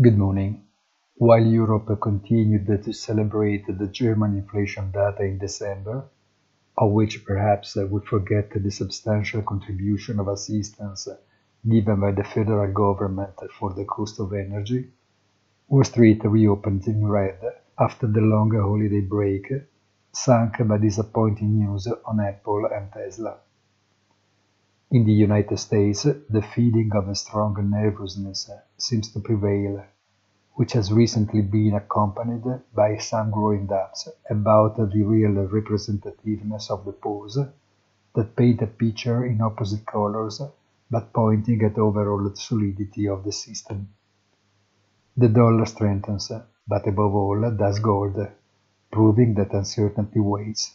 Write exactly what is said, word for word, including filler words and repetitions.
Good morning. While Europe continued to celebrate the German inflation data in December, of which perhaps we forget the substantial contribution of assistance given by the federal government for the cost of energy, Wall Street reopened in red after the long holiday break, sunk by disappointing news on Apple and Tesla. In the United States, the feeling of a strong nervousness seems to prevail, which has recently been accompanied by some growing doubts about the real representativeness of the polls that paint a picture in opposite colors but pointing at overall solidity of the system. The dollar strengthens, but above all does gold, proving that uncertainty waits.